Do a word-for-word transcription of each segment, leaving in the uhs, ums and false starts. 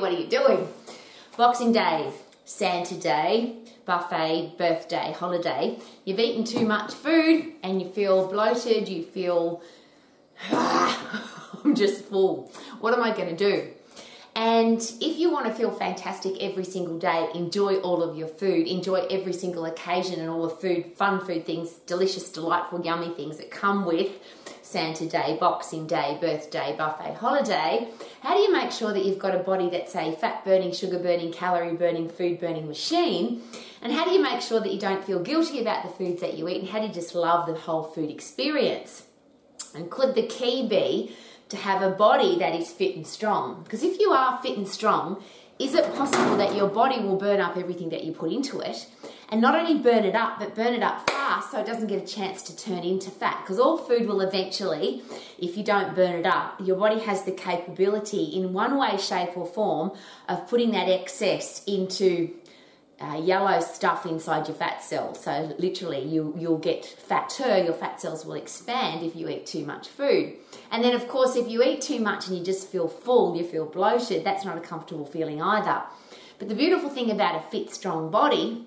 doing? What are you doing? Boxing Day, Santa Day, buffet, birthday, holiday. You've eaten too much food and you feel bloated, you feel, ah, I'm just full. What am I going to do? And if you want to feel fantastic every single day, enjoy all of your food, enjoy every single occasion and all the food, fun food things, delicious, delightful, yummy things that come with Santa Day, Boxing Day, birthday, buffet, holiday. How do you make sure that you've got a body that's a fat burning, sugar burning, calorie burning, food burning machine? And how do you make sure that you don't feel guilty about the foods that you eat? And how do you just love the whole food experience? And could the key be to have a body that is fit and strong? Because if you are fit and strong, is it possible that your body will burn up everything that you put into it? And not only burn it up, but burn it up fast so it doesn't get a chance to turn into fat. Because all food will eventually, if you don't burn it up, your body has the capability in one way, shape or form of putting that excess into Uh, yellow stuff inside your fat cells. So literally you, you'll get fatter, your fat cells will expand if you eat too much food. And then of course if you eat too much and you just feel full, you feel bloated, that's not a comfortable feeling either. But the beautiful thing about a fit, strong body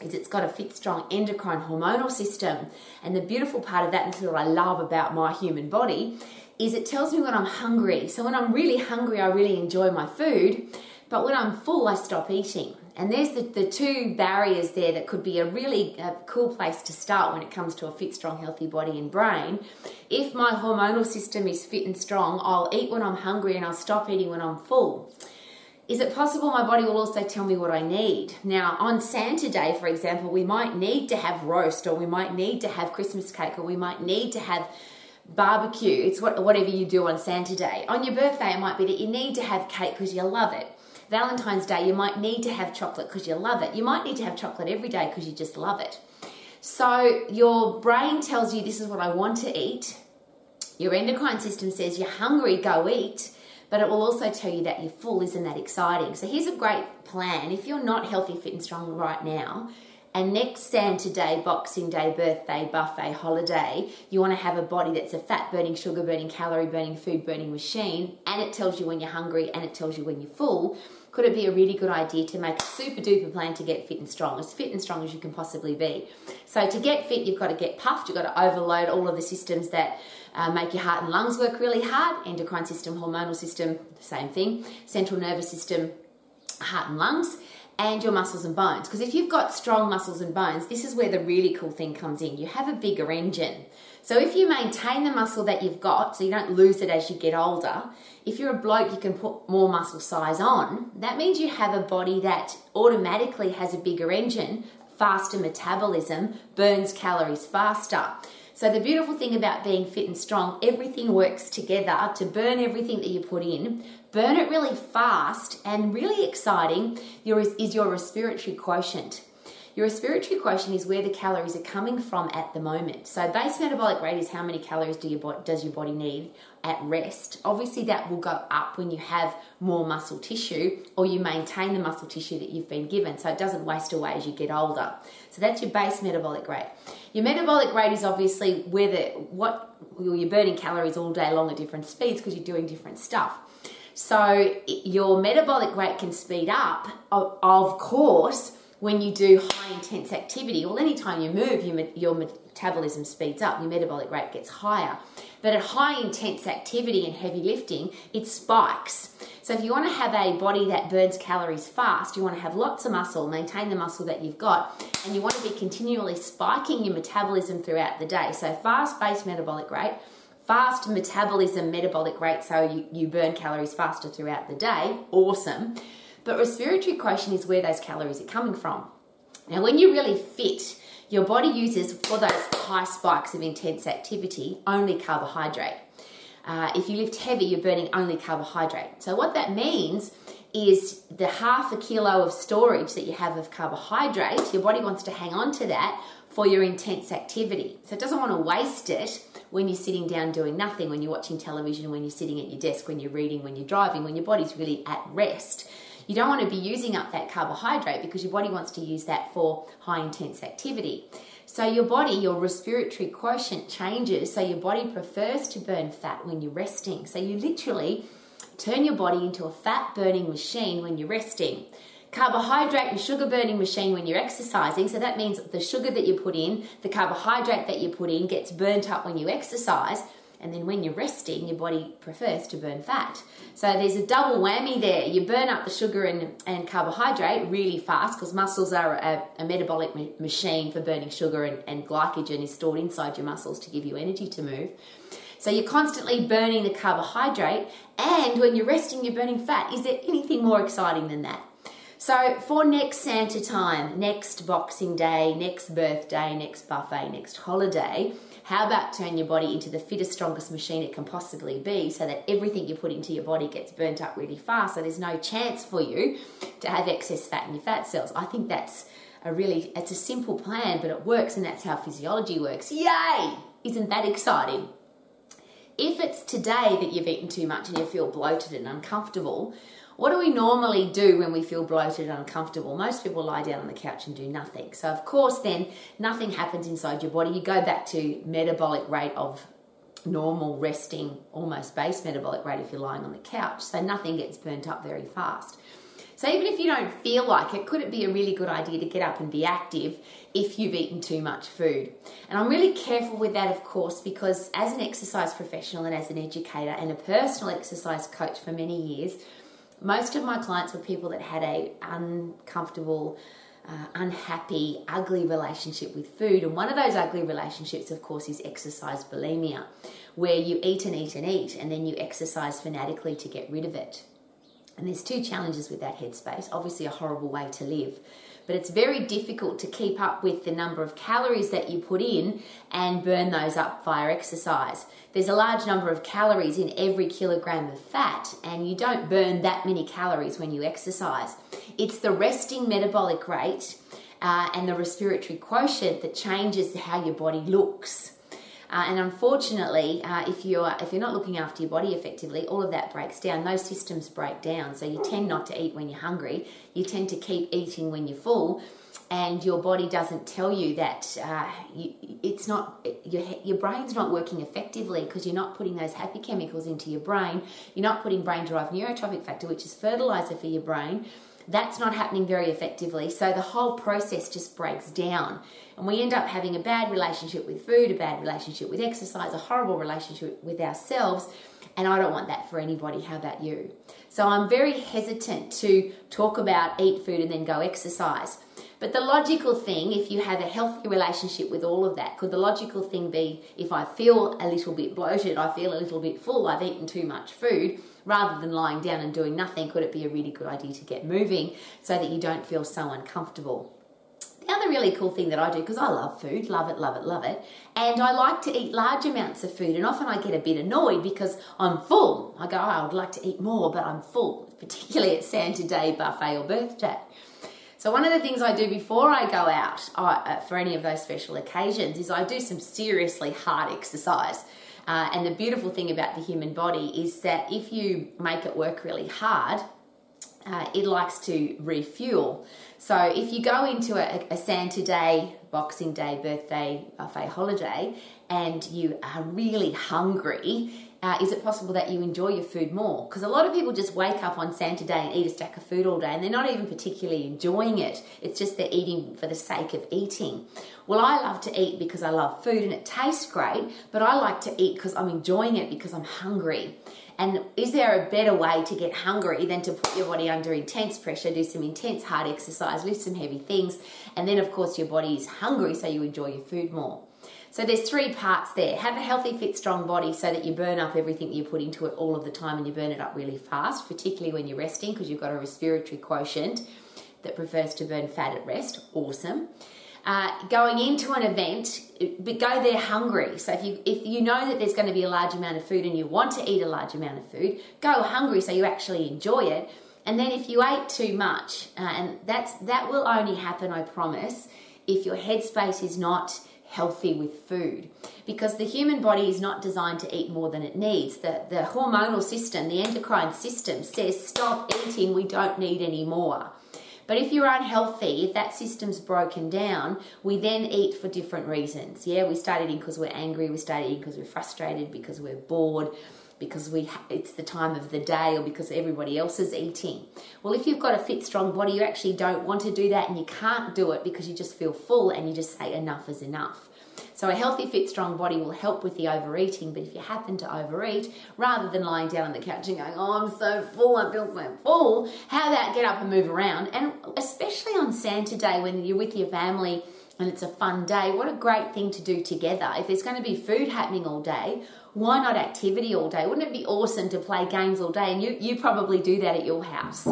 is it's got a fit, strong endocrine hormonal system. And the beautiful part of that, and this is what I love about my human body, is it tells me when I'm hungry. So when I'm really hungry, I really enjoy my food. But when I'm full, I stop eating. And there's the, the two barriers there that could be a really a cool place to start when it comes to a fit, strong, healthy body and brain. If my hormonal system is fit and strong, I'll eat when I'm hungry and I'll stop eating when I'm full. Is it possible my body will also tell me what I need? Now, on Santa Day, for example, we might need to have roast, or we might need to have Christmas cake, or we might need to have barbecue. It's what, whatever you do on Santa Day. On your birthday, it might be that you need to have cake because you love it. Valentine's Day, you might need to have chocolate because you love it. You might need to have chocolate every day because you just love it. So your brain tells you this is what I want to eat. Your endocrine system says you're hungry, go eat. But it will also tell you that you're full. Isn't that exciting? So here's a great plan. If you're not healthy, fit and strong right now, and next Santa Day, Boxing Day, birthday, buffet, holiday, you want to have a body that's a fat-burning, sugar-burning, calorie-burning, food-burning machine, and it tells you when you're hungry and it tells you when you're full, could it be a really good idea to make a super-duper plan to get fit and strong, as fit and strong as you can possibly be? So to get fit, you've got to get puffed, you've got to overload all of the systems that uh, make your heart and lungs work really hard, endocrine system, hormonal system, same thing, central nervous system, heart and lungs, and your muscles and bones. Because if you've got strong muscles and bones, this is where the really cool thing comes in. You have a bigger engine. So if you maintain the muscle that you've got, so you don't lose it as you get older, if you're a bloke, you can put more muscle size on. That means you have a body that automatically has a bigger engine, faster metabolism, burns calories faster. So the beautiful thing about being fit and strong, everything works together to burn everything that you put in, burn it really fast, and really exciting is your respiratory quotient. Your respiratory quotient is where the calories are coming from at the moment. So base metabolic rate is how many calories do your, does your body need at rest. Obviously that will go up when you have more muscle tissue, or you maintain the muscle tissue that you've been given, so it doesn't waste away as you get older. So that's your base metabolic rate. Your metabolic rate is obviously whether what you're burning calories all day long at different speeds because you're doing different stuff. So your metabolic rate can speed up, of course, when you do high intense activity. Well, anytime you move, your, your metabolism speeds up, your metabolic rate gets higher. But at high intense activity and heavy lifting, it spikes. So if you want to have a body that burns calories fast, you want to have lots of muscle, maintain the muscle that you've got, and you want to be continually spiking your metabolism throughout the day. So fast-paced metabolic rate, fast metabolism, metabolic rate, so you, you burn calories faster throughout the day. Awesome. But respiratory quotient is where those calories are coming from. Now, when you're really fit, your body uses, for those high spikes of intense activity, only carbohydrate. Uh, if you lift heavy, you're burning only carbohydrate. So what that means is the half a kilo of storage that you have of carbohydrate, your body wants to hang on to that for your intense activity. So it doesn't want to waste it when you're sitting down doing nothing, when you're watching television, when you're sitting at your desk, when you're reading, when you're driving, when your body's really at rest. You don't want to be using up that carbohydrate because your body wants to use that for high intense activity. So your body, your respiratory quotient changes, so your body prefers to burn fat when you're resting. So you literally Turn your body into a fat-burning machine when you're resting. Carbohydrate and sugar-burning machine when you're exercising. So that means the sugar that you put in, the carbohydrate that you put in gets burnt up when you exercise. And then when you're resting, your body prefers to burn fat. So there's a double whammy there. You burn up the sugar and, and carbohydrate really fast because muscles are a, a metabolic ma- machine for burning sugar, and, and glycogen is stored inside your muscles to give you energy to move. So you're constantly burning the carbohydrate, and when you're resting, you're burning fat. Is there anything more exciting than that? So for next Santa time, next Boxing Day, next birthday, next buffet, next holiday, how about turn your body into the fittest, strongest machine it can possibly be so that everything you put into your body gets burnt up really fast, so there's no chance for you to have excess fat in your fat cells. I think that's a really, it's a simple plan, but it works, and that's how physiology works. Yay! Isn't that exciting? If it's today that you've eaten too much and you feel bloated and uncomfortable, what do we normally do when we feel bloated and uncomfortable? Most people lie down on the couch and do nothing. So of course then nothing happens inside your body. You go back to metabolic rate of normal resting, almost base metabolic rate if you're lying on the couch. So nothing gets burnt up very fast. So even if you don't feel like it, could it be a really good idea to get up and be active if you've eaten too much food? And I'm really careful with that, of course, because as an exercise professional and as an educator and a personal exercise coach for many years, most of my clients were people that had a uncomfortable, uh, unhappy, ugly relationship with food. And one of those ugly relationships, of course, is exercise bulimia, where you eat and eat and eat, and then you exercise fanatically to get rid of it. And there's two challenges with that headspace. Obviously, a horrible way to live, but it's very difficult to keep up with the number of calories that you put in and burn those up via exercise. There's a large number of calories in every kilogram of fat, and you don't burn that many calories when you exercise. It's the resting metabolic rate uh, and the respiratory quotient that changes how your body looks. Uh, and unfortunately, uh, if you're if you're not looking after your body effectively, all of that breaks down. Those systems break down. So you tend not to eat when you're hungry. You tend to keep eating when you're full, and your body doesn't tell you that uh, you, it's not your your brain's not working effectively because you're not putting those happy chemicals into your brain. You're not putting brain-derived neurotrophic factor, which is fertilizer for your brain. That's not happening very effectively, so the whole process just breaks down. And we end up having a bad relationship with food, a bad relationship with exercise, a horrible relationship with ourselves, and I don't want that for anybody. How about you? So I'm very hesitant to talk about eat food and then go exercise. But the logical thing, if you have a healthy relationship with all of that, could the logical thing be, if I feel a little bit bloated, I feel a little bit full, I've eaten too much food, rather than lying down and doing nothing, could it be a really good idea to get moving so that you don't feel so uncomfortable? The other really cool thing that I do, because I love food, love it, love it, love it, and I like to eat large amounts of food, and often I get a bit annoyed because I'm full. I go, oh, I would like to eat more, but I'm full, particularly at Santa Day, buffet or birthday. So one of the things I do before I go out uh, for any of those special occasions is I do some seriously hard exercise. Uh, and the beautiful thing about the human body is that if you make it work really hard, uh, it likes to refuel. So if you go into a, a Santa Day, Boxing Day, birthday, buffet holiday, and you are really hungry, Uh, is it possible that you enjoy your food more? Because a lot of people just wake up on Santa Day and eat a stack of food all day, and they're not even particularly enjoying it. It's just they're eating for the sake of eating. Well, I love to eat because I love food and it tastes great, but I like to eat because I'm enjoying it, because I'm hungry. And is there a better way to get hungry than to put your body under intense pressure, do some intense hard exercise, lift some heavy things, and then of course your body is hungry, so you enjoy your food more. So there's three parts there. Have a healthy, fit, strong body so that you burn up everything you put into it all of the time, and you burn it up really fast, particularly when you're resting, because you've got a respiratory quotient that prefers to burn fat at rest. Awesome. Uh, going into an event, but go there hungry. So if you if you know that there's going to be a large amount of food and you want to eat a large amount of food, go hungry so you actually enjoy it. And then if you ate too much, uh, and that's that will only happen, I promise, if your headspace is not healthy with food, because the human body is not designed to eat more than it needs. The, the hormonal system, the endocrine system says, stop eating, we don't need any more. But if you're unhealthy, if that system's broken down, we then eat for different reasons. Yeah, we start eating because we're angry, we start eating because we're frustrated, because we're bored, because we it's the time of the day or because everybody else is eating. Well, if you've got a fit, strong body, you actually don't want to do that and you can't do it because you just feel full and you just say enough is enough. So a healthy, fit, strong body will help with the overeating, but if you happen to overeat, rather than lying down on the couch and going, oh, I'm so full, I feel so full, how about get up and move around? And especially on Santa Day when you're with your family and it's a fun day, what a great thing to do together. If there's going to be food happening all day, why not activity all day? Wouldn't it be awesome to play games all day? And you, you probably do that at your house.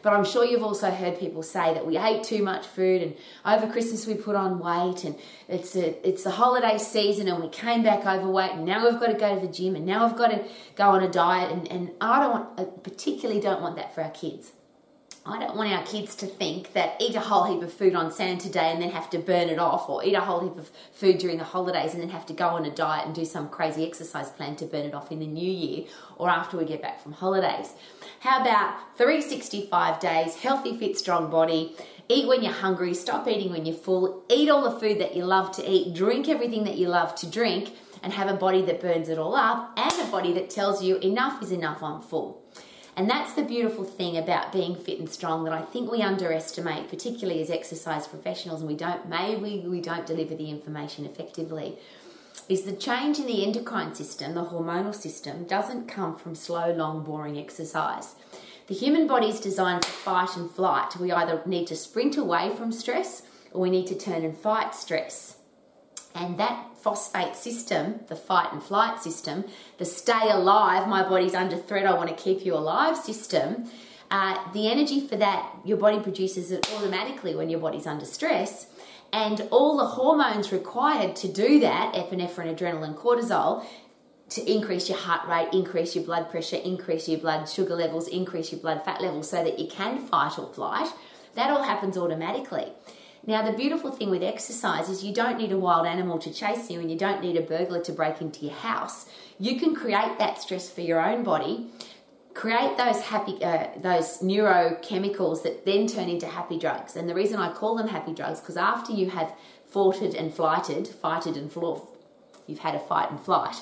But I'm sure you've also heard people say that we ate too much food and over Christmas we put on weight and it's a, it's the holiday season and we came back overweight and now we've got to go to the gym and now I've got to go on a diet. And, and I, don't want, I particularly don't want that for our kids. I don't want our kids to think that eat a whole heap of food on Santa Day and then have to burn it off, or eat a whole heap of food during the holidays and then have to go on a diet and do some crazy exercise plan to burn it off in the new year or after we get back from holidays. How about three sixty-five days, healthy, fit, strong body, eat when you're hungry, stop eating when you're full, eat all the food that you love to eat, drink everything that you love to drink, and have a body that burns it all up and a body that tells you enough is enough, I'm full. And that's the beautiful thing about being fit and strong that I think we underestimate, particularly as exercise professionals, and we don't, maybe we don't deliver the information effectively, is the change in the endocrine system, the hormonal system, doesn't come from slow, long, boring exercise. The human body is designed for fight and flight. We either need to sprint away from stress or we need to turn and fight stress. And that phosphate system, the fight and flight system, the stay alive, my body's under threat, I want to keep you alive system, uh, the energy for that, your body produces it automatically when your body's under stress. And all the hormones required to do that, epinephrine, adrenaline, cortisol, to increase your heart rate, increase your blood pressure, increase your blood sugar levels, increase your blood fat levels so that you can fight or flight, that all happens automatically. Now, the beautiful thing with exercise is you don't need a wild animal to chase you and you don't need a burglar to break into your house. You can create that stress for your own body, create those happy, uh, those neurochemicals that then turn into happy drugs. And the reason I call them happy drugs, because after you have foughted and flighted, fighted and flaw, you've had a fight and flight,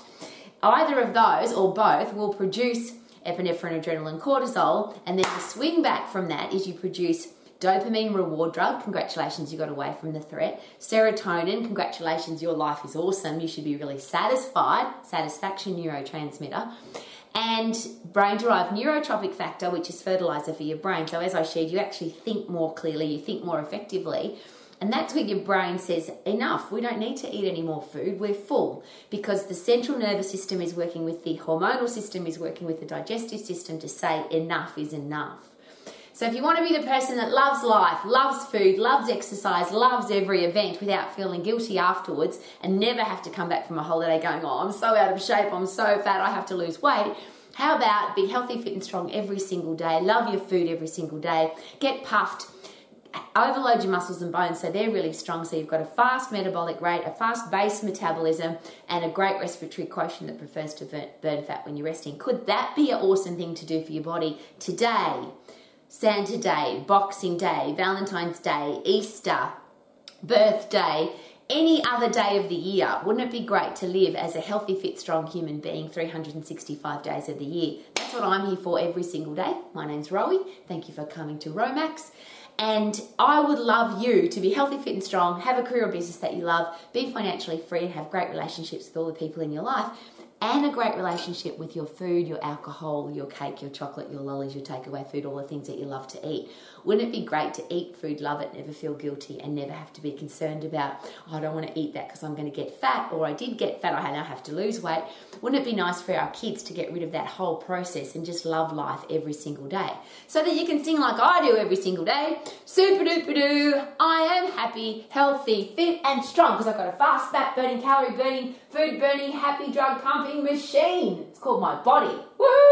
either of those or both will produce epinephrine, adrenaline, cortisol, and then the swing back from that is you produce dopamine reward drug, congratulations, you got away from the threat. Serotonin, congratulations, your life is awesome. You should be really satisfied. Satisfaction neurotransmitter. And brain-derived neurotropic factor, which is fertilizer for your brain. So as I shared, you actually think more clearly, you think more effectively. And that's where your brain says, enough, we don't need to eat any more food, we're full. Because the central nervous system is working with the hormonal system, is working with the digestive system to say enough is enough. So if you want to be the person that loves life, loves food, loves exercise, loves every event without feeling guilty afterwards and never have to come back from a holiday going, oh, I'm so out of shape, I'm so fat, I have to lose weight, how about be healthy, fit and strong every single day, love your food every single day, get puffed, overload your muscles and bones so they're really strong, so you've got a fast metabolic rate, a fast base metabolism and a great respiratory quotient that prefers to burn fat when you're resting. Could that be an awesome thing to do for your body today? Santa Day, Boxing Day, Valentine's Day, Easter, birthday, any other day of the year. Wouldn't it be great to live as a healthy, fit, strong human being three hundred sixty-five days of the year? That's what I'm here for every single day. My name's Rowie. Thank you for coming to Romax. And I would love you to be healthy, fit and strong, have a career or business that you love, be financially free and have great relationships with all the people in your life, and a great relationship with your food, your alcohol, your cake, your chocolate, your lollies, your takeaway food, all the things that you love to eat. Wouldn't it be great to eat food, love it, never feel guilty and never have to be concerned about, oh, I don't want to eat that because I'm going to get fat, or I did get fat, I now have to lose weight. Wouldn't it be nice for our kids to get rid of that whole process and just love life every single day? So that you can sing like I do every single day, super duper doo, I am happy, healthy, fit and strong because I've got a fast, fat burning, calorie burning, food burning, happy drug pumping machine. It's called my body. Woohoo!